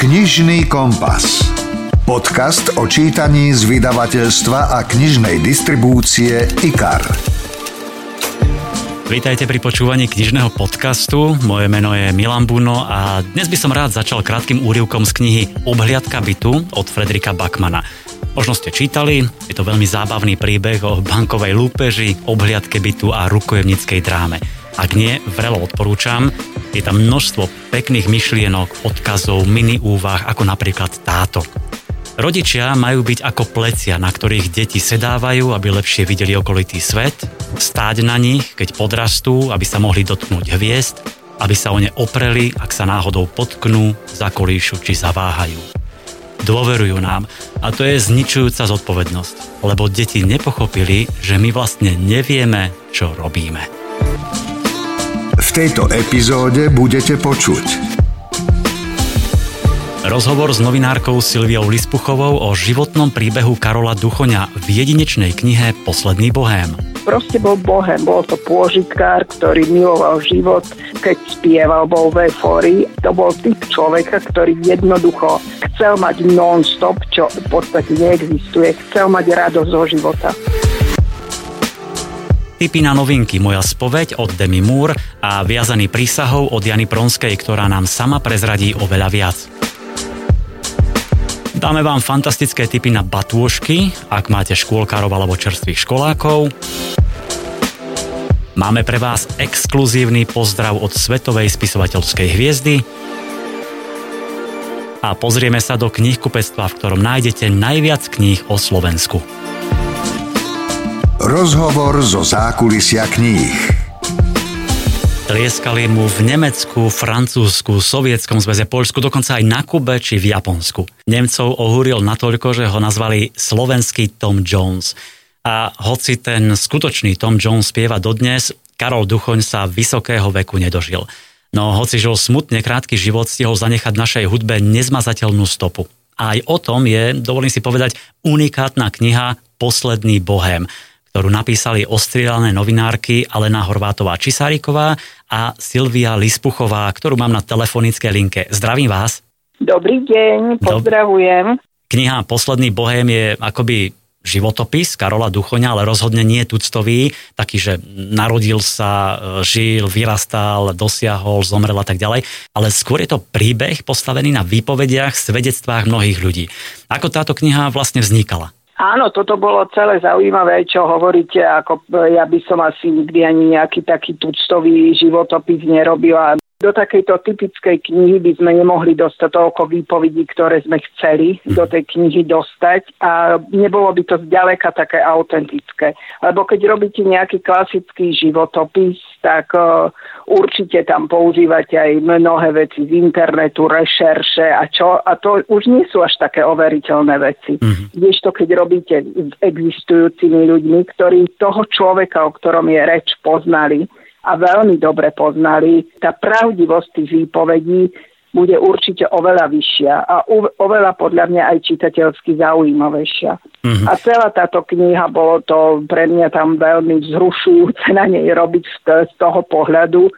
Knižný kompas. Podcast o čítaní z vydavateľstva a knižnej distribúcie IKAR. Vítajte pri počúvaní knižného podcastu. Moje meno je Milan Buno a dnes by som rád začal krátkym úryvkom z knihy Obhliadka bytu od Fredrika Backmana. Možno ste čítali, je to veľmi zábavný príbeh o bankovej lúpeži, obhliadke bytu a rukojemníckej dráme. Ak nie, vrelo odporúčam. Je tam množstvo pekných myšlienok, odkazov, mini úvah, ako napríklad táto. Rodičia majú byť ako plecia, na ktorých deti sedávajú, aby lepšie videli okolitý svet, stáť na nich, keď podrastú, aby sa mohli dotknúť hviezd, aby sa o ne opreli, ak sa náhodou potknú, zakolíšu či zaváhajú. Dôverujú nám a to je zničujúca zodpovednosť, lebo deti nepochopili, že my vlastne nevieme, čo robíme. V tejto epizóde budete počuť rozhovor s novinárkou Silviou Lispuchovou o životnom príbehu Karola Duchoňa v jedinečnej knihe Posledný Bohém. Proste bol bohém, bol to pôžitkár, ktorý miloval život, keď spieval, bol v eufórii. To bol typ človeka, ktorý jednoducho chcel mať non-stop, čo v podstate neexistuje, chcel mať radosť zo života. Tipy na novinky, moja spoveď od Demi Moore a viazaný prísahou od Jany Pronskej, ktorá nám sama prezradí oveľa viac. Dáme vám fantastické tipy na batôžky, ak máte škôlkarov alebo čerstvých školákov. Máme pre vás exkluzívny pozdrav od svetovej spisovateľskej hviezdy. A pozrieme sa do knihkupectva, v ktorom nájdete najviac kníh o Slovensku. Rozhovor zo zákulisia kníh. Tlieskali mu v Nemecku, Francúzsku, Sovietskom zväze, Poľsku, dokonca aj na Kube či v Japonsku. Nemcov ohúril natoľko, že ho nazvali slovenský Tom Jones. A hoci ten skutočný Tom Jones spieva dodnes, Karol Duchoň sa vysokého veku nedožil. No hoci žil smutne krátky život, stihol zanechať našej hudbe nezmazateľnú stopu. A aj o tom je, dovolím si povedať, unikátna kniha Posledný Bohém, ktorú napísali ostrieľané novinárky Alena Horvátová Čisáriková a Silvia Lispuchová, ktorú mám na telefonickej linke. Zdravím vás. Dobrý deň, pozdravujem. Kniha Posledný bohém je akoby životopis Karola Duchoňa, ale rozhodne nie tuctový, taký, že narodil sa, žil, vyrastal, dosiahol, zomrel a tak ďalej. Ale skôr je to príbeh postavený na výpovediach, svedectvách mnohých ľudí. Ako táto kniha vlastne vznikala? Áno, toto bolo celé zaujímavé, čo hovoríte, ako ja by som asi nikdy ani nejaký taký tuctový životopis nerobila. Do takejto typickej knihy by sme nemohli dostať toľko výpovedí, ktoré sme chceli do tej knihy dostať a nebolo by to zďaleka také autentické. Lebo keď robíte nejaký klasický životopis, tak určite tam používate aj mnohé veci z internetu, rešerše a čo. A to už nie sú až také overiteľné veci. Kdežto keď robíte s existujúcimi ľuďmi, ktorí toho človeka, o ktorom je reč, poznali a veľmi dobre poznali, tá pravdivosť tých výpovedí bude určite oveľa vyššia a oveľa podľa mňa aj čitateľsky zaujímavejšia. Mm-hmm. A celá táto kniha, bolo to pre mňa tam veľmi vzrušujúce na nej robiť z toho pohľadu,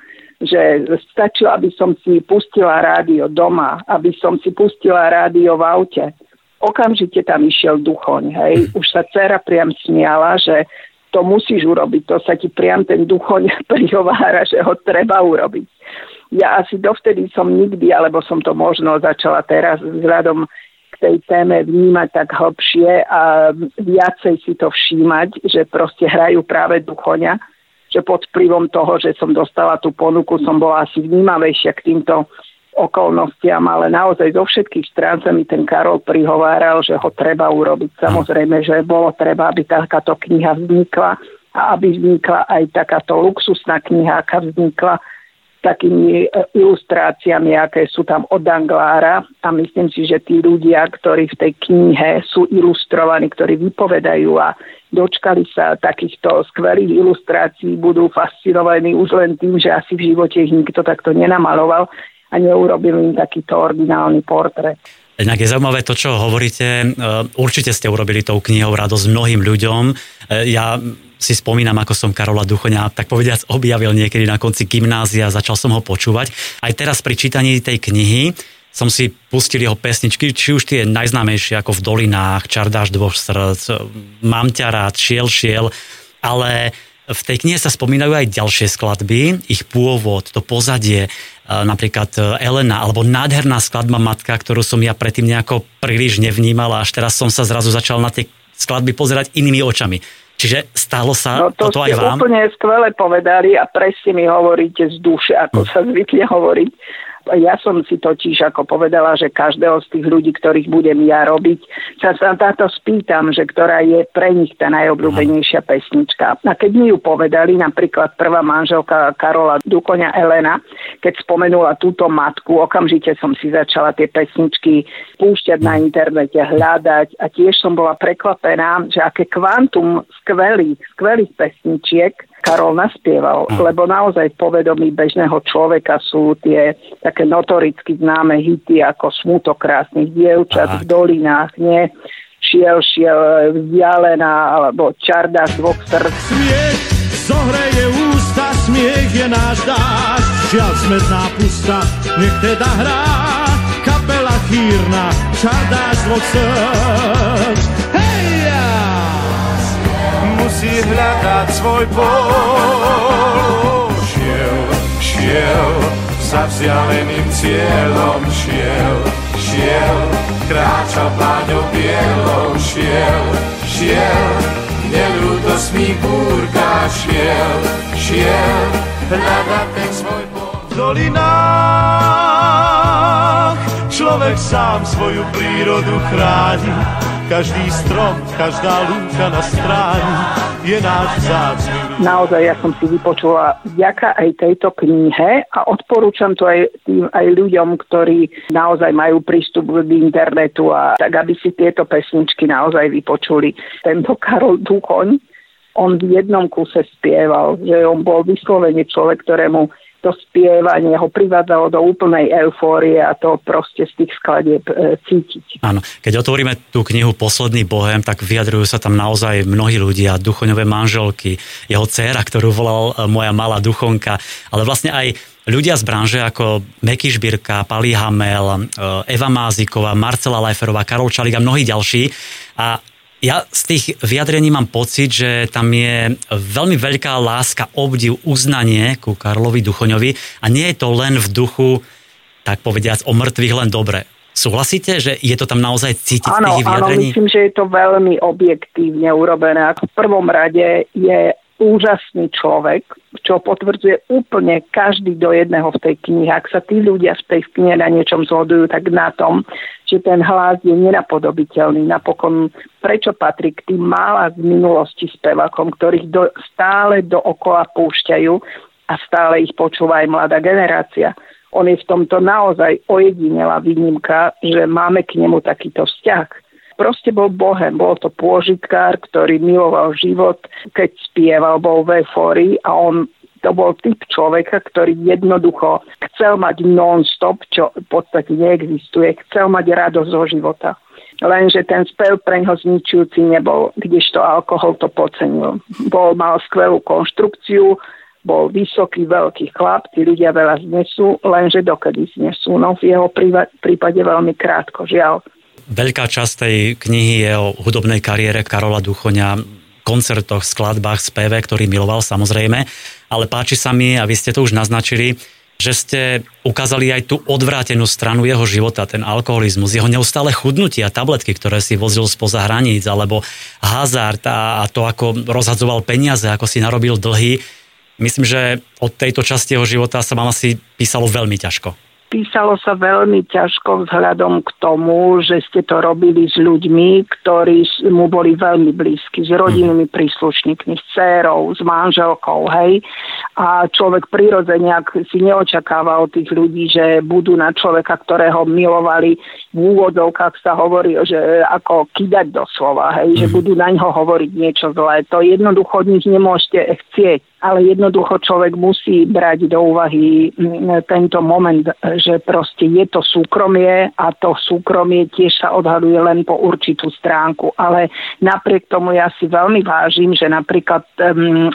že stačilo, aby som si pustila rádio doma, aby som si pustila rádio v aute. Okamžite tam išiel Duchoň, hej. Už sa dcera priam smiala, že to musíš urobiť, to sa ti priam ten Duchoň prihovára, že ho treba urobiť. Ja asi dovtedy som nikdy, alebo som to možno začala teraz vzhľadom k tej téme vnímať tak hlbšie a viacej si to všímať, že proste hrajú práve Duchoňa, že pod vplyvom toho, že som dostala tú ponuku, som bola asi vnímavejšia k týmto okolnostiam, ale naozaj zo všetkých strán sa mi ten Karol prihováral, že ho treba urobiť. Samozrejme, že bolo treba, aby takáto kniha vznikla a aby vznikla aj takáto luxusná kniha, aká vznikla takými ilustráciami, aké sú tam od Anglára, a myslím si, že tí ľudia, ktorí v tej knihe sú ilustrovaní, ktorí vypovedajú a dočkali sa takýchto skvelých ilustrácií, budú fascinovaní už len tým, že asi v živote ich nikto takto nenamaloval a neurobil im takýto originálny portrét. Inak je zaujímavé to, čo hovoríte. Určite ste urobili tou knihou radosť mnohým ľuďom. Ja si spomínam, ako som Karola Duchoňa, tak povediac, objavil niekedy na konci gymnázia, začal som ho počúvať. Aj teraz pri čítaní tej knihy som si pustil jeho pesničky, či už tie najznámejšie ako V dolinách, Čardáš dvoch srdc, Mám ťa rád, Šiel, ale v tej knihe sa spomínajú aj ďalšie skladby, ich pôvod, to pozadie, napríklad Elena, alebo nádherná skladba Matka, ktorú som ja predtým nejako príliš nevnímal, až teraz som sa zrazu začal na tie skladby pozerať inými očami. Čiže stalo sa toto aj vám? No to ste úplne skvele povedali a presne mi hovoríte z duše, ako sa zvykne hovoriť. Ja som si totiž ako povedala, že každého z tých ľudí, ktorých budem ja robiť, sa táto spýtam, že ktorá je pre nich tá najobľúbenejšia pesnička. A keď mi ju povedali, napríklad prvá manželka Karola Duchoňa Elena, keď spomenula túto matku, okamžite som si začala tie pesničky púšťať na internete, hľadať a tiež som bola prekvapená, že aké kvantum skvelých pesničiek Karol naspieval, lebo naozaj v povedomí bežného človeka sú tie také notoricky známe hity ako Smutok krásnych dievčat, V dolinách, nie? Šiel, Vzdialená, alebo Čardáš dvoch srdc. Smiech zohreje ústa, smiech je náš dášť, žiaľ smetná pusta, nech teda hrá kapela chýrna, Čardáš dvoch srdc. Musí hľadať svoj pol. Šiel, za vzdialeným cieľom. Šiel, kráča pláňou bielou. Šiel, neľútostný búrka. Šiel, hľadať ten svoj pol. V dolinách človek sám svoju prírodu chráni. Každý strom, každá lúka na stráni je náš vzácný. Naozaj, ja som si vypočula vďaka aj tejto knihe a odporúčam to aj ľuďom, ktorí naozaj majú prístup k internetu a tak, aby si tieto pesničky naozaj vypočuli. Tento Karol Duchoň, on v jednom kuse spieval, že on bol vyslovene človek, ktorému to spievanie ho privádzalo do úplnej eufórie a to proste z tých skladieb cítiť. Áno, keď otvoríme tú knihu Posledný Bohém, tak vyjadrujú sa tam naozaj mnohí ľudia, Duchoňové manželky, jeho dcéra, ktorú volal Moja malá Duchonka, ale vlastne aj ľudia z branže ako Mekíš Birka, Pali Hamel, Eva Máziková, Marcela Leiferová, Karol Chaliga, mnohí ďalší. A ja z tých vyjadrení mám pocit, že tam je veľmi veľká láska, obdiv, uznanie ku Karolovi Duchoňovi a nie je to len v duchu, tak povediac, o mŕtvych len dobre. Súhlasíte, že je to tam naozaj cítiť v tých vyjadrení? Áno, myslím, že je to veľmi objektívne urobené. V prvom rade je úžasný človek, čo potvrdzuje úplne každý do jedného v tej knihe. Ak sa tí ľudia v tej knihe na niečom zhodujú, tak na tom, že ten hlas je nenapodobiteľný. Napokon, prečo patrí k tým mála z minulosti spevakom, ktorých stále dookola púšťajú a stále ich počúva aj mladá generácia. On je v tomto naozaj ojedinelá výnimka, že máme k nemu takýto vzťah. Proste bol bohem, bol to pôžitkár, ktorý miloval život, keď spieval, bol v eufórii a on to bol typ človeka, ktorý jednoducho chcel mať non-stop, čo v podstate neexistuje, chcel mať radosť zo života. Lenže ten spev pre ňo zničujúci nebol, kdežto alkohol to podcenil. Mal skvelú konštrukciu, bol vysoký, veľký chlap, tí ľudia veľa znesú, lenže dokedy znesú. No v jeho prípade veľmi krátko, žiaľ. Veľká časť tej knihy je o hudobnej kariére Karola Duchoňa, koncertoch, skladbách, speve, ktorý miloval samozrejme, ale páči sa mi, a vy ste to už naznačili, že ste ukázali aj tú odvrátenú stranu jeho života, ten alkoholizmus, jeho neustále chudnutie a tabletky, ktoré si vozil spoza hraníc, alebo hazard a to, ako rozhadzoval peniaze, ako si narobil dlhy. Myslím, že od tejto časti jeho života sa vám asi písalo veľmi ťažko. Písalo sa veľmi ťažko vzhľadom k tomu, že ste to robili s ľuďmi, ktorí mu boli veľmi blízki, s rodinnými príslušníkmi, s dcérou, s manželkou, hej. A človek prirodzene si neočakával od tých ľudí, že budú na človeka, ktorého milovali, v úvodzovkách sa hovorí, že ako kidať doslova, hej, že budú na ňo hovoriť niečo zlé. To jednoducho od nich nemôžete chcieť. Ale jednoducho človek musí brať do úvahy tento moment, že proste je to súkromie a to súkromie tiež sa odhaľuje len po určitú stránku. Ale napriek tomu ja si veľmi vážim, že napríklad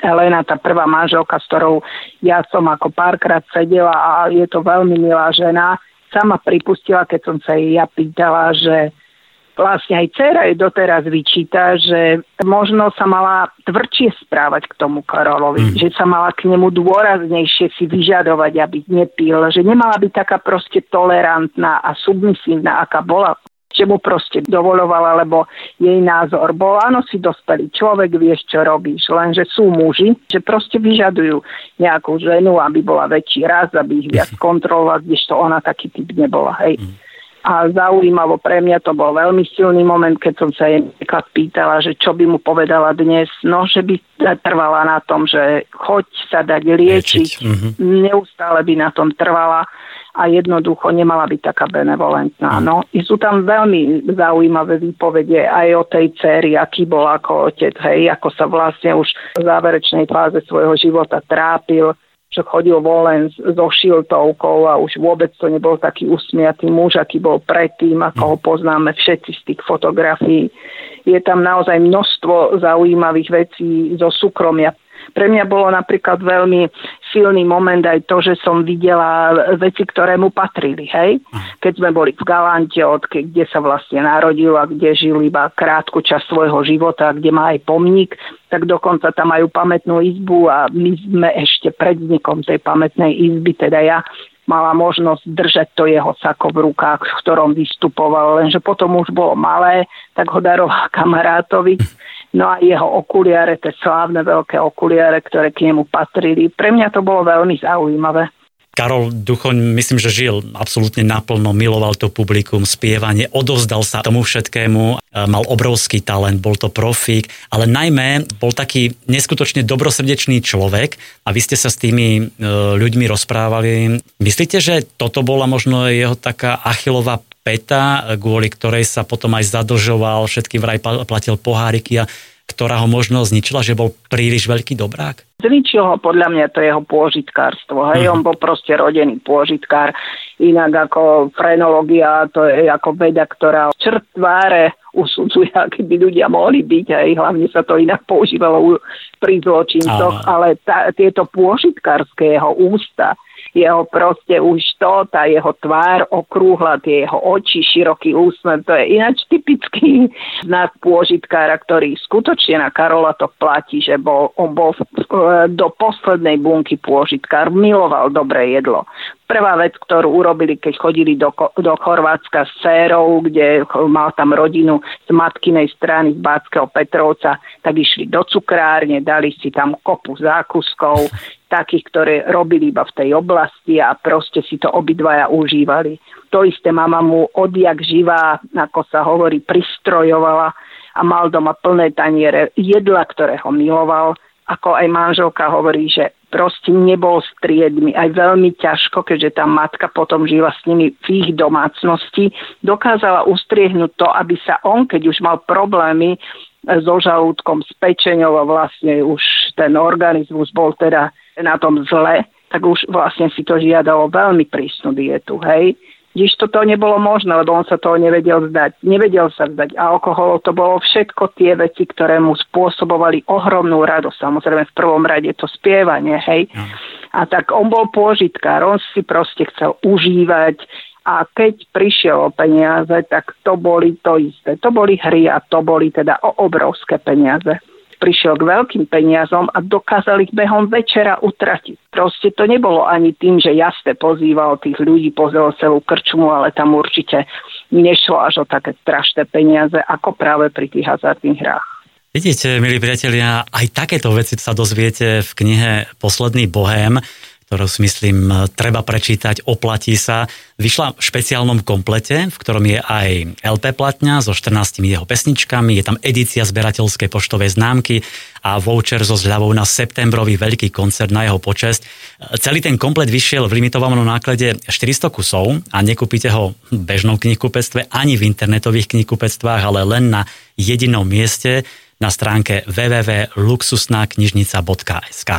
Elena, tá prvá manželka, s ktorou ja som ako párkrát sedela a je to veľmi milá žena, sama pripustila, keď som sa jej ja pýtala, že vlastne aj dcéra jej doteraz vyčíta, že možno sa mala tvrdšie správať k tomu Karolovi, že sa mala k nemu dôraznejšie si vyžadovať, aby nepil, že nemala byť taká proste tolerantná a submisívna, aká bola, že mu proste dovoľovala, lebo jej názor bol, áno, si dospelý človek, vieš, čo robíš, lenže sú muži, že proste vyžadujú nejakú ženu, aby bola väčší raz, aby ich viac kontrolovala, kdežto ona taký typ nebola, hej. A zaujímavo pre mňa to bol veľmi silný moment, keď som sa jej pýtala, že čo by mu povedala dnes, no že by trvala na tom, že choď sa dať liečiť, neustále by na tom trvala a jednoducho nemala byť taká benevolentná. No i sú tam veľmi zaujímavé výpovede aj o tej dcéri, aký bol ako otec, hej, ako sa vlastne už v záverečnej fáze svojho života trápil, že chodil volen so šiltovkou a už vôbec to nebol taký usmiatý muž, aký bol predtým, ako ho poznáme všetci z tých fotografií. Je tam naozaj množstvo zaujímavých vecí zo súkromia. Pre mňa bolo napríklad veľmi silný moment aj to, že som videla veci, ktoré mu patrili, hej? Keď sme boli v Galante, kde sa vlastne narodil a kde žil iba krátku časť svojho života, kde má aj pomník, tak dokonca tam majú pamätnú izbu a my sme ešte pred vznikom tej pamätnej izby, teda ja, mala možnosť držať to jeho sako v rukách, v ktorom vystupoval, lenže potom už bolo malé, tak ho daroval kamarátovi. No a jeho okuliare, tie slávne veľké okuliare, ktoré k nemu patrili. Pre mňa to bolo veľmi zaujímavé. Karol Duchoň, myslím, že žil absolútne naplno, miloval to publikum, spievanie, odovzdal sa tomu všetkému, mal obrovský talent, bol to profík, ale najmä bol taký neskutočne dobrosrdečný človek a vy ste sa s tými ľuďmi rozprávali. Myslíte, že toto bola možno jeho taká Achillová peta, kvôli ktorej sa potom aj zadlžoval, všetky vraj platil poháriky a ktorá ho možno zničila, že bol príliš veľký dobrák? Zničil ho podľa mňa to jeho pôžitkárstvo. Hej, on bol proste rodený pôžitkár. Inak ako frenológia, to je ako veda, ktorá črt tváre usudzuje, aký by ľudia mohli byť. Hej, hlavne sa to inak používalo pri zločincoch, ale tieto pôžitkárske jeho ústa, jeho proste už to, tá jeho tvár okrúhla, tie jeho oči, široký úsmev, to je ináč typický znak pôžitkára, ktorý skutočne na Karola to platí, že on bol do poslednej bunky pôžitkár, miloval dobré jedlo. Prvá vec, ktorú urobili, keď chodili do Chorvátska s dcérou, kde mal tam rodinu z matkinej strany, z Bátskeho Petrovca, tak išli do cukrárne, dali si tam kopu zákuskov, takých, ktoré robili iba v tej oblasti a proste si to obidvaja užívali. To isté mama mu odjak živá, ako sa hovorí, pristrojovala a mal doma plné taniere jedla, ktoré ho miloval. Ako aj manželka hovorí, že proste nebol striedmy, aj veľmi ťažko, keďže tá matka potom žila s nimi v ich domácnosti, dokázala ustriehnúť to, aby sa on, keď už mal problémy so žalúdkom, s pečeňou a vlastne už ten organizmus bol teda na tom zle, tak už vlastne si to žiadalo veľmi prísnu dietu, hej. Když toto nebolo možné, lebo on sa toho nevedel vzdať. Nevedel sa vzdať alkoholu, to bolo všetko tie veci, ktoré mu spôsobovali ohromnú radosť. Samozrejme v prvom rade to spievanie, hej. A tak on bol pôžitkár, on si proste chcel užívať a keď prišiel o peniaze, tak to boli to isté. To boli hry a to boli teda o obrovské peniaze. Prišiel k veľkým peniazom a dokázal ich behom večera utratiť. Proste to nebolo ani tým, že jasne pozýval tých ľudí, pozrel celú krčmu, ale tam určite nešlo až o také strašné peniaze, ako práve pri tých hazardných hrách. Vidíte, milí priatelia, aj takéto veci sa dozviete v knihe Posledný Bohém, ktorú si myslím treba prečítať, oplatí sa. Vyšla v špeciálnom komplete, v ktorom je aj LP platňa so 14 jeho pesničkami, je tam edícia zberateľskej poštovej známky a voucher so zľavou na septembrový veľký koncert na jeho počesť. Celý ten komplet vyšiel v limitovanom náklade 400 kusov a nekúpite ho v bežnom knihkupectve ani v internetových knihkupectvách, ale len na jedinom mieste na stránke www.luxusnaknižnica.sk.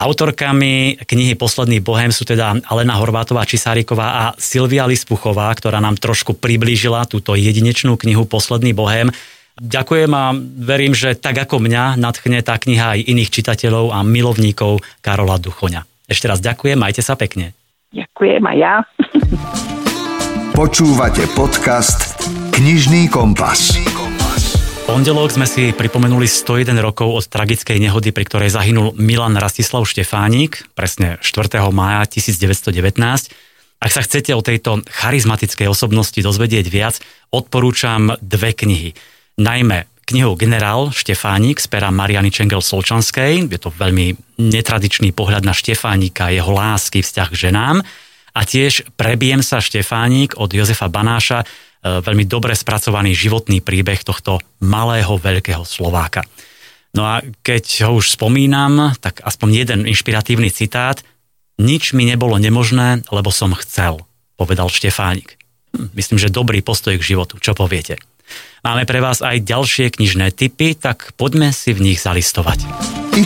Autorkami knihy Posledný Bohém sú teda Alena Horvátová Čisáriková a Silvia Lispuchová, ktorá nám trošku priblížila túto jedinečnú knihu Posledný Bohém. Ďakujem a verím, že tak ako mňa nadchne tá kniha aj iných čitateľov a milovníkov Karola Duchoňa. Ešte raz ďakujem, majte sa pekne. Ďakujem aj ja. Počúvate podcast Knižný kompas. Pondelok sme si pripomenuli 101 rokov od tragickej nehody, pri ktorej zahynul Milan Rastislav Štefánik, presne 4. mája 1919. Ak sa chcete o tejto charizmatickej osobnosti dozvedieť viac, odporúčam dve knihy. Najmä knihu Generál Štefánik z pera Mariany Čengel Solčanskej. Je to veľmi netradičný pohľad na Štefánika, jeho lásky, vzťah k ženám. A tiež Prebijem sa Štefánik od Jozefa Banáša, veľmi dobre spracovaný životný príbeh tohto malého, veľkého Slováka. No a keď ho už spomínam, tak aspoň jeden inšpiratívny citát. Nič mi nebolo nemožné, lebo som chcel, povedal Štefánik. Myslím, že dobrý postoj k životu, čo poviete? Máme pre vás aj ďalšie knižné tipy, tak poďme si v nich zalistovať.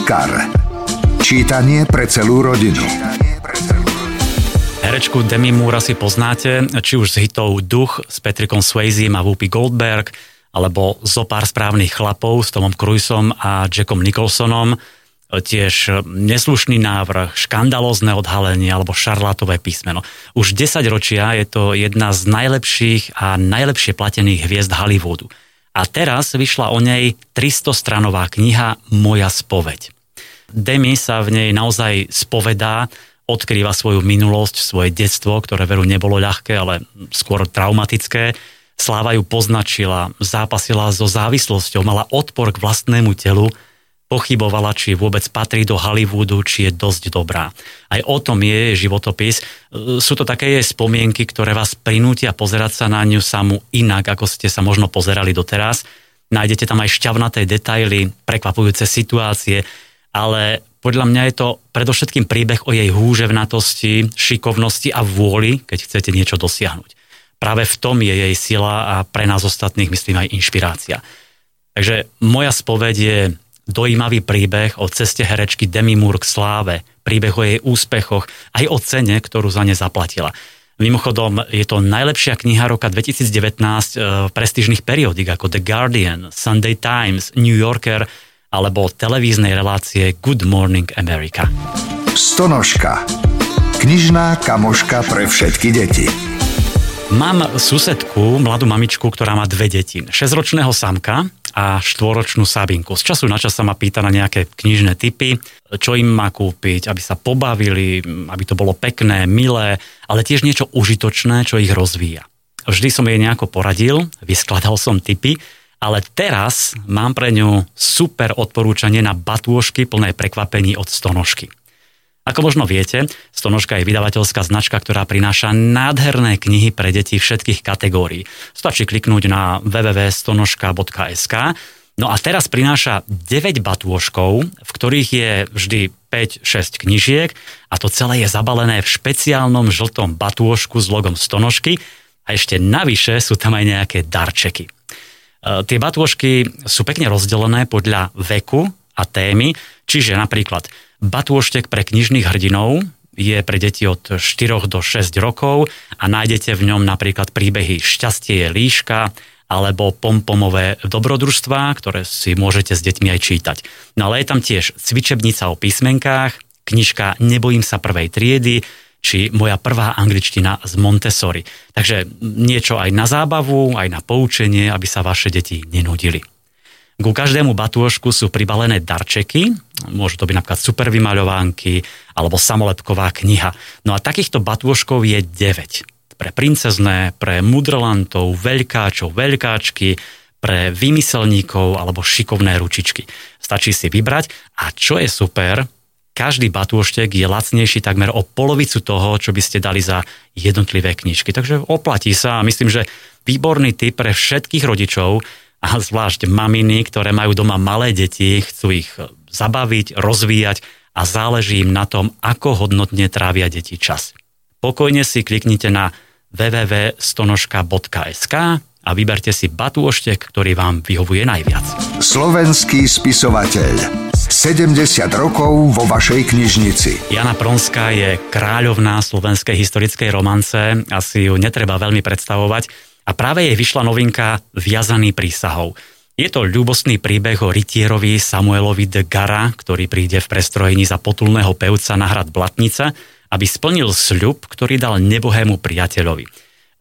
IKAR. Čítanie pre celú rodinu. Herečku Demi Moore si poznáte, či už z hitov Duch s Patrickom Swayzem a Whoopi Goldberg, alebo zo pár správnych chlapov s Tomom Cruisom a Jackom Nicholsonom, tiež Neslušný návrh, Škandalózne odhalenie alebo Šarlátové písmeno. Už 10 ročia je to jedna z najlepších a najlepšie platených hviezd Hollywoodu. A teraz vyšla o nej 300-stranová kniha Moja spoveď. Demi sa v nej naozaj spovedá, odkrýva svoju minulosť, svoje detstvo, ktoré veru nebolo ľahké, ale skôr traumatické. Sláva ju poznačila, zápasila so závislosťou, mala odpor k vlastnému telu, pochybovala, či vôbec patrí do Hollywoodu, či je dosť dobrá. Aj o tom je životopis. Sú to také jej spomienky, ktoré vás prinútia pozerať sa na ňu samu inak, ako ste sa možno pozerali doteraz. Nájdete tam aj šťavnaté detaily, prekvapujúce situácie, ale podľa mňa je to predovšetkým príbeh o jej húževnatosti, šikovnosti a vôli, keď chcete niečo dosiahnuť. Práve v tom je jej sila a pre nás ostatných, myslím, aj inšpirácia. Takže Moja spoveď je dojímavý príbeh o ceste herečky Demi Moore k sláve, príbeh o jej úspechoch, aj o cene, ktorú za ne zaplatila. Mimochodom, je to najlepšia kniha roka 2019 v prestížnych periódik ako The Guardian, Sunday Times, New Yorker, alebo televíznej relácie Good Morning America. Stonožka. Knižná kamoška pre všetky deti. Mám susedku, mladú mamičku, ktorá má dve deti. 6-ročného samka a 4-ročnú Sabinku. Z času na čas sa ma pýta na nejaké knižné tipy, čo im má kúpiť, aby sa pobavili, aby to bolo pekné, milé, ale tiež niečo užitočné, čo ich rozvíja. Vždy som jej nejako poradil, vyskladal som tipy, ale teraz mám pre ňu super odporúčanie na batôžky plné prekvapení od Stonožky. Ako možno viete, Stonožka je vydavateľská značka, ktorá prináša nádherné knihy pre deti všetkých kategórií. Stačí kliknúť na www.stonožka.sk. No a teraz prináša 9 batôžkov, v ktorých je vždy 5-6 knižiek a to celé je zabalené v špeciálnom žltom batôžku s logom Stonožky a ešte navyše sú tam aj nejaké darčeky. Tie batôžky sú pekne rozdelené podľa veku a témy, čiže napríklad batôžtek pre knižných hrdinov je pre deti od 4 do 6 rokov a nájdete v ňom napríklad príbehy Šťastie je líška alebo Pompomové dobrodružstvá, ktoré si môžete s deťmi aj čítať. No ale je tam tiež Cvičebnica o písmenkách, knižka Nebojím sa prvej triedy, či Moja prvá angličtina z Montessori. Takže niečo aj na zábavu, aj na poučenie, aby sa vaše deti nenudili. Ku každému batôžku sú pribalené darčeky, môžu to byť napríklad super vymaľovánky alebo samolepková kniha. No a takýchto batôžkov je 9. Pre princezné, pre mudrlantov, veľkáčov, veľkáčky, pre vymyselníkov alebo šikovné ručičky. Stačí si vybrať a čo je super, každý batôžtek je lacnejší takmer o polovicu toho, čo by ste dali za jednotlivé knižky. Takže oplatí sa a myslím, že výborný tip pre všetkých rodičov a zvlášť maminy, ktoré majú doma malé deti, chcú ich zabaviť, rozvíjať a záleží im na tom, ako hodnotne trávia deti čas. Pokojne si kliknite na www.stonožka.sk a vyberte si batôžtek, ktorý vám vyhovuje najviac. Slovenský spisovateľ. 70 rokov vo vašej knižnici. Jana Pronská je kráľovná slovenskej historickej romance, asi ju netreba veľmi predstavovať a práve jej vyšla novinka Viazaný prísahou. Je to ľúbostný príbeh o rytierovi Samuelovi de Gara, ktorý príde v prestrojení za potulného pevca na hrad Blatnica, aby splnil sľub, ktorý dal nebohému priateľovi.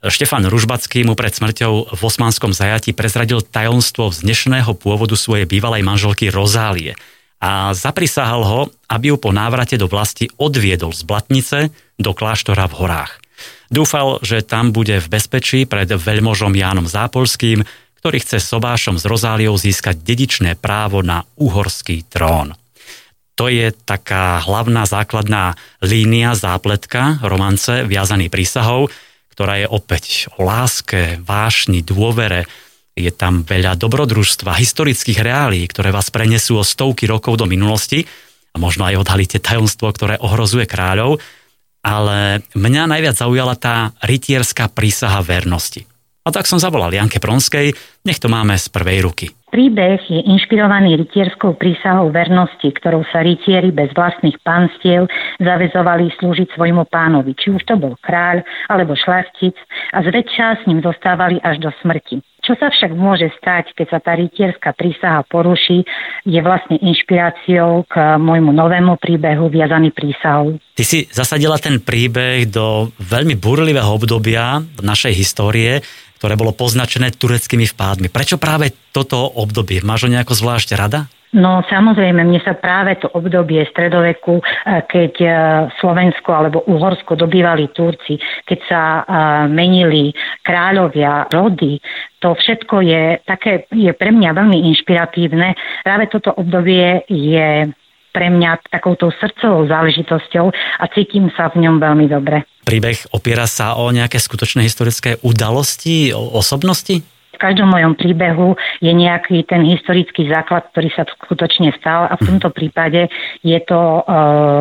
Štefan Ružbacký mu pred smrťou v osmanskom zajatí prezradil tajomstvo vznešeného pôvodu svojej bývalej manželky Rozálie a zaprisahal ho, aby ju po návrate do vlasti odviedol z blatnice do kláštora v horách. Dúfal, že tam bude v bezpečí pred veľmožom Jánom Zápolským, ktorý chce sobášom s Rozáliou získať dedičné právo na uhorský trón. To je taká hlavná základná línia, zápletka romance Viazaný prísahou, ktorá je opäť o láske, vášni, dôvere. Je tam veľa dobrodružstva, historických reálií, ktoré vás prenesú o stovky rokov do minulosti a možno aj odhalíte tajomstvo, ktoré ohrozuje kráľov. Ale mňa najviac zaujala tá rytierská prísaha vernosti. A tak som zavolal Janke Pronskej, nech to máme z prvej ruky. Príbeh je inšpirovaný rytierskou prísahou vernosti, ktorou sa rytieri bez vlastných panstiev zaväzovali slúžiť svojmu pánovi, či už to bol kráľ alebo šľachtic, a zväčša s ním zostávali až do smrti. Čo sa však môže stať, keď sa tá rytierská prísaha poruší, je vlastne inšpiráciou k môjmu novému príbehu Viazaný prísahou. Ty si zasadila ten príbeh do veľmi burlivého obdobia našej histórie, ktoré bolo poznačené tureckými vpádmi. Prečo práve toto obdobie? Máš ho nejako zvlášť rada? No samozrejme, mne sa práve to obdobie stredoveku, keď Slovensko alebo Uhorsko dobývali Turci, keď sa menili kráľovia, rody, to všetko je také, je pre mňa veľmi inšpiratívne. Práve toto obdobie je pre mňa takouto srdcovou záležitosťou a cítim sa v ňom veľmi dobre. Príbeh opiera sa o nejaké skutočné historické udalosti, o osobnosti? V každom mojom príbehu je nejaký ten historický základ, ktorý sa skutočne stal, a v tomto prípade je to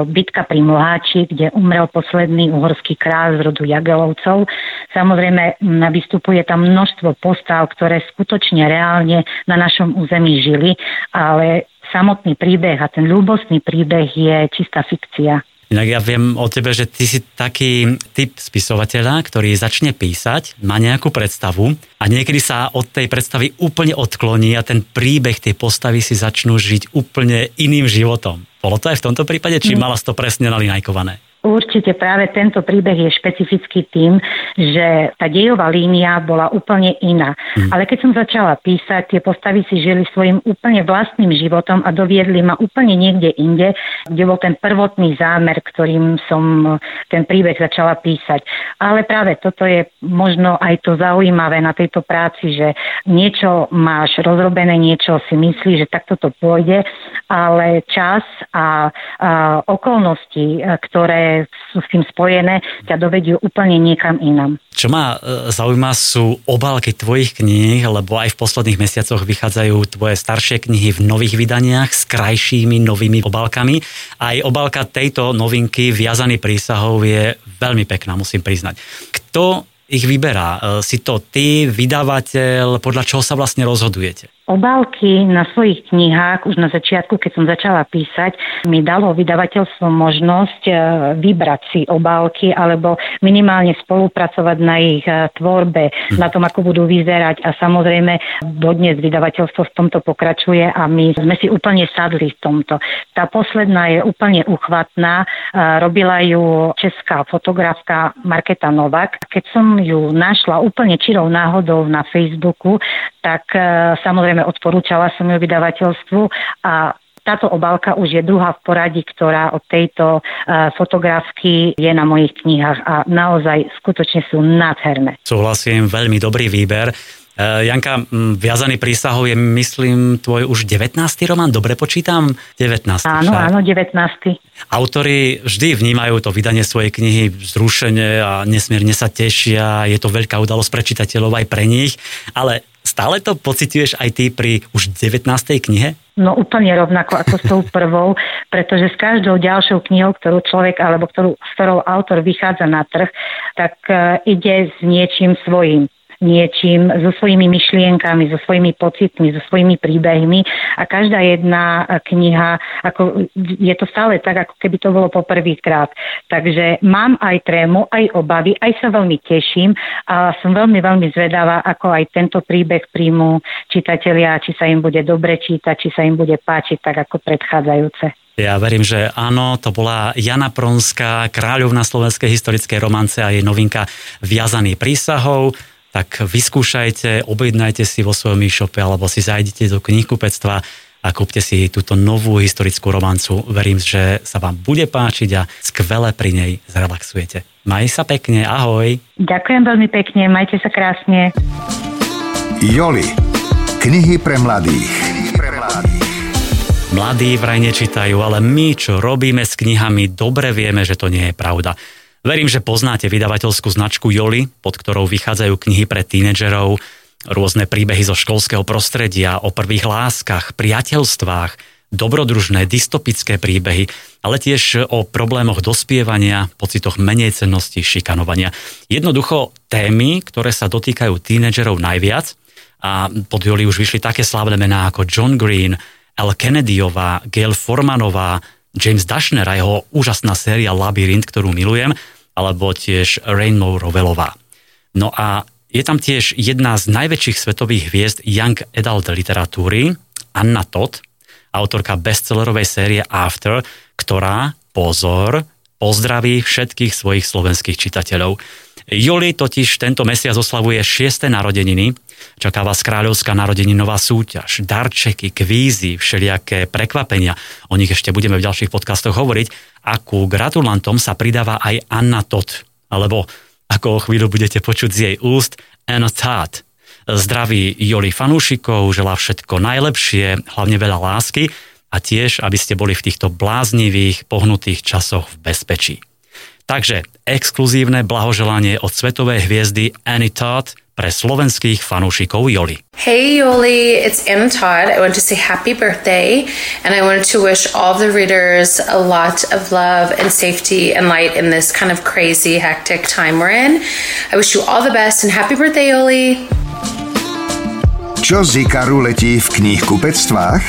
bitka pri Mlháči, kde umrel posledný uhorský kráľ z rodu Jagelovcov. Samozrejme, vystupuje tam množstvo postav, ktoré skutočne reálne na našom území žili, ale samotný príbeh a ten ľúbostný príbeh je čistá fikcia. Inak ja viem o tebe, že ty si taký typ spisovateľa, ktorý začne písať, má nejakú predstavu a niekedy sa od tej predstavy úplne odkloní a ten príbeh tej postavy si začnú žiť úplne iným životom. Bolo to aj v tomto prípade, či mala to presne nalinajkované? Určite práve tento príbeh je špecifický tým, že tá dejová línia bola úplne iná. Ale keď som začala písať, tie postavy si žili svojim úplne vlastným životom a doviedli ma úplne niekde inde, kde bol ten prvotný zámer, ktorým som ten príbeh začala písať. Ale práve toto je možno aj to zaujímavé na tejto práci, že niečo máš rozrobené, niečo si myslíš, že takto to pôjde, ale čas a okolnosti, ktoré sú s tým spojené, ťa dovedú úplne niekam inam. Čo ma zaujíma, sú obálky tvojich kníh, lebo aj v posledných mesiacoch vychádzajú tvoje staršie knihy v nových vydaniach s krajšími novými obálkami. Aj obálka tejto novinky Viazaný prísahou je veľmi pekná, musím priznať. Kto ich vyberá? Si to ty, vydavateľ, podľa čoho sa vlastne rozhodujete? Obálky na svojich knihách už na začiatku, keď som začala písať, mi dalo vydavateľstvo možnosť vybrať si obálky alebo minimálne spolupracovať na ich tvorbe, na tom, ako budú vyzerať, a samozrejme dodnes vydavateľstvo v tomto pokračuje a my sme si úplne sadli v tomto. Tá posledná je úplne uchvatná, robila ju česká fotografka Markéta Novák. Keď som ju našla úplne čirou náhodou na Facebooku, tak samozrejme odporúčala som ju vydavateľstvu a táto obálka už je druhá v poradí, ktorá od tejto fotografky je na mojich knihách a naozaj skutočne sú nádherné. Súhlasím, veľmi dobrý výber. Janka, Viazaný prísahou je, myslím, tvoj už 19. román, dobre počítam? 19. Áno, však. Áno, 19. Autori vždy vnímajú to vydanie svojej knihy vzrušene a nesmierne sa tešia, je to veľká udalosť pre čitateľov aj pre nich, ale stále to pociťuješ aj ty pri už 19. knihe? No úplne rovnako ako s tou prvou, pretože s každou ďalšou knihou, ktorú človek alebo s ktorou autor vychádza na trh, tak ide s niečím svojím. Niečím, so svojimi myšlienkami, so svojimi pocitmi, so svojimi príbehmi, a každá jedna kniha, ako je to stále tak, ako keby to bolo poprvýkrát. Takže mám aj trému, aj obavy, aj sa veľmi teším a som veľmi, veľmi zvedavá, ako aj tento príbeh príjmu čitatelia, či sa im bude dobre čítať, či sa im bude páčiť tak ako predchádzajúce. Ja verím, že áno, to bola Jana Pronská, kráľovna slovenskej historickej romance a jej novinka Viazaný prísahou. Tak vyskúšajte, objednajte si vo svojom e-shope alebo si zajdite do knihkupectva a kúpte si túto novú historickú romancu. Verím, že sa vám bude páčiť a skvele pri nej zrelaxujete. Maj sa pekne, ahoj. Ďakujem veľmi pekne, majte sa krásne. Joli. Knihy pre mladých. Mladí vraj nečítajú, ale my, čo robíme s knihami, dobre vieme, že to nie je pravda. Verím, že poznáte vydavateľskú značku Joli, pod ktorou vychádzajú knihy pre tínedžerov, rôzne príbehy zo školského prostredia, o prvých láskach, priateľstvách, dobrodružné, dystopické príbehy, ale tiež o problémoch dospievania, pocitoch menejcennosti, šikanovania. Jednoducho témy, ktoré sa dotýkajú tínedžerov najviac, a pod Joli už vyšli také slávne mená ako John Green, L. Kennedyová, Gail Formanová, James Dashner a jeho úžasná séria Labyrint, ktorú milujem, alebo tiež Rainbow Rovelová. No a je tam tiež jedna z najväčších svetových hviezd young adult literatúry, Anna Todd, autorka bestsellerovej série After, ktorá, pozor, pozdraví všetkých svojich slovenských čitateľov. Joli totiž tento mesiac oslavuje 6. narodeniny. Čaká vás kráľovská narodeninová súťaž, darčeky, kvízy, všelijaké prekvapenia. O nich ešte budeme v ďalších podcastoch hovoriť. A ku gratulantom sa pridáva aj Anna Todd, alebo ako o chvíľu budete počuť z jej úst, Anna Todd. Zdraví Joli fanúšikov, želá všetko najlepšie, hlavne veľa lásky a tiež, aby ste boli v týchto bláznivých, pohnutých časoch v bezpečí. Takže exkluzívne blahoželanie od svetovej hviezdy Anna Todd pre slovenských fanúšikov Joli. Hey Joli, it's Anna Todd. I want to say happy birthday and I want to wish all the readers a lot of love and safety and light in this kind of crazy, hectic time we're in. I wish you all the best and happy birthday, Joli. Čo z IKARu letí v knihkupectvách?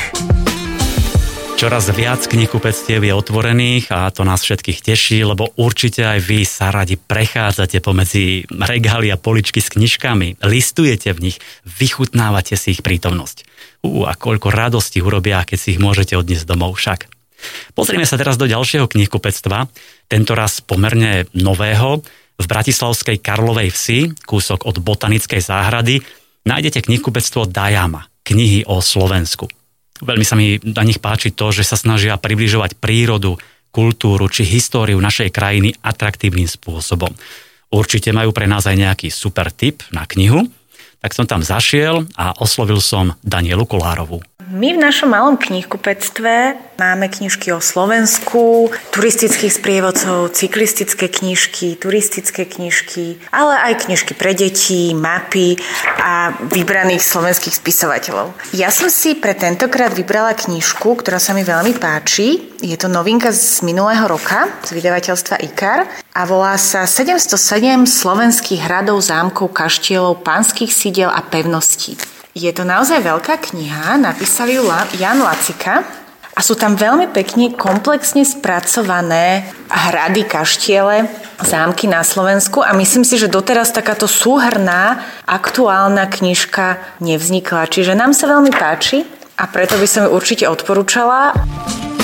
Čoraz viac knihkupectiev je otvorených a to nás všetkých teší, lebo určite aj vy sa radi prechádzate pomedzi regály a poličky s knižkami, listujete v nich, vychutnávate si ich prítomnosť. A koľko radosti urobia, keď si ich môžete odniesť domov však. Pozrieme sa teraz do ďalšieho knihkupectva, tentoraz pomerne nového. V bratislavskej Karlovej Vsi, kúsok od botanickej záhrady, nájdete knihkupectvo Dajama, knihy o Slovensku. Veľmi sa mi na nich páči to, že sa snažia približovať prírodu, kultúru či históriu našej krajiny atraktívnym spôsobom. Určite majú pre nás aj nejaký super tip na knihu, tak som tam zašiel a oslovil som Danielu Kolárovú. My v našom malom knihkupectve máme knižky o Slovensku, turistických sprievodcov, turistické knižky, ale aj knižky pre deti, mapy a vybraných slovenských spisovateľov. Ja som si pre tentokrát vybrala knižku, ktorá sa mi veľmi páči. Je to novinka z minulého roka, z vydavateľstva IKAR a volá sa 707 slovenských hradov, zámkov, kaštielov, pánskych sídel a pevností. Je to naozaj veľká kniha, napísal ju Jan Lacika a sú tam veľmi pekne komplexne spracované hrady, kaštiele, zámky na Slovensku a myslím si, že doteraz takáto súhrná aktuálna knižka nevznikla. Čiže nám sa veľmi páči a preto by som ju určite odporúčala.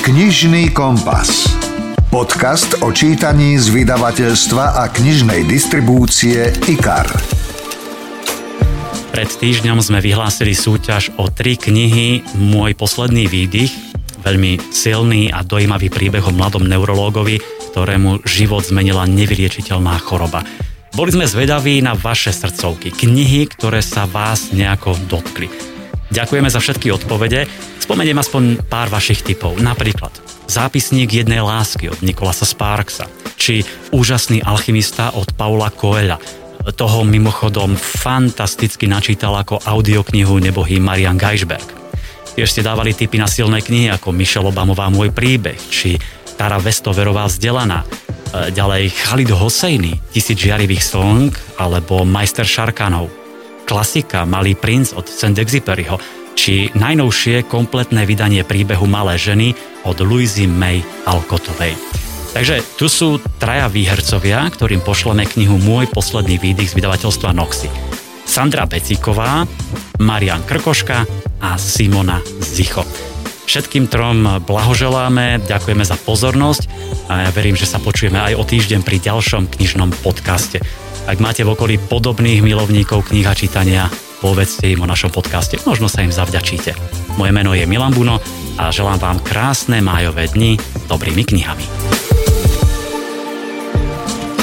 Knižný kompas. Podcast o čítaní z vydavateľstva a knižnej distribúcie IKAR. Pred týždňom sme vyhlásili súťaž o 3 knihy Môj posledný výdych, veľmi silný a dojímavý príbeh o mladom neurológovi, ktorému život zmenila nevyliečiteľná choroba. Boli sme zvedaví na vaše srdcovky, knihy, ktoré sa vás nejako dotkli. Ďakujeme za všetky odpovede, spomeniem aspoň pár vašich tipov, napríklad Zápisník jednej lásky od Nikolasa Sparksa, či Úžasný alchymista od Paula Coelha. Toho mimochodom fantasticky načítal ako audioknihu nebohý Marian Geisberg. Tiež ste dávali tipy na silné knihy ako Michelle Obamová Môj príbeh či Tara Westoverová Vzdelaná. Ďalej Khalid Hosseini 1000 žiarivých song alebo Majster Šarkanov. Klasika Malý princ od Sendexiperiho či najnovšie kompletné vydanie príbehu Malé ženy od Louisy May Alcottovej. Takže tu sú traja výhercovia, ktorým pošleme knihu Môj posledný výdych z vydavateľstva Noxy. Sandra Becíková, Marian Krkoška a Simona Zicho. Všetkým trom blahoželáme, ďakujeme za pozornosť a ja verím, že sa počujeme aj o týždeň pri ďalšom knižnom podcaste. Ak máte v okolí podobných milovníkov kníh a čítania, povedzte im o našom podcaste, možno sa im zavďačíte. Moje meno je Milan Buno a želám vám krásne májové dni s dobrými knihami.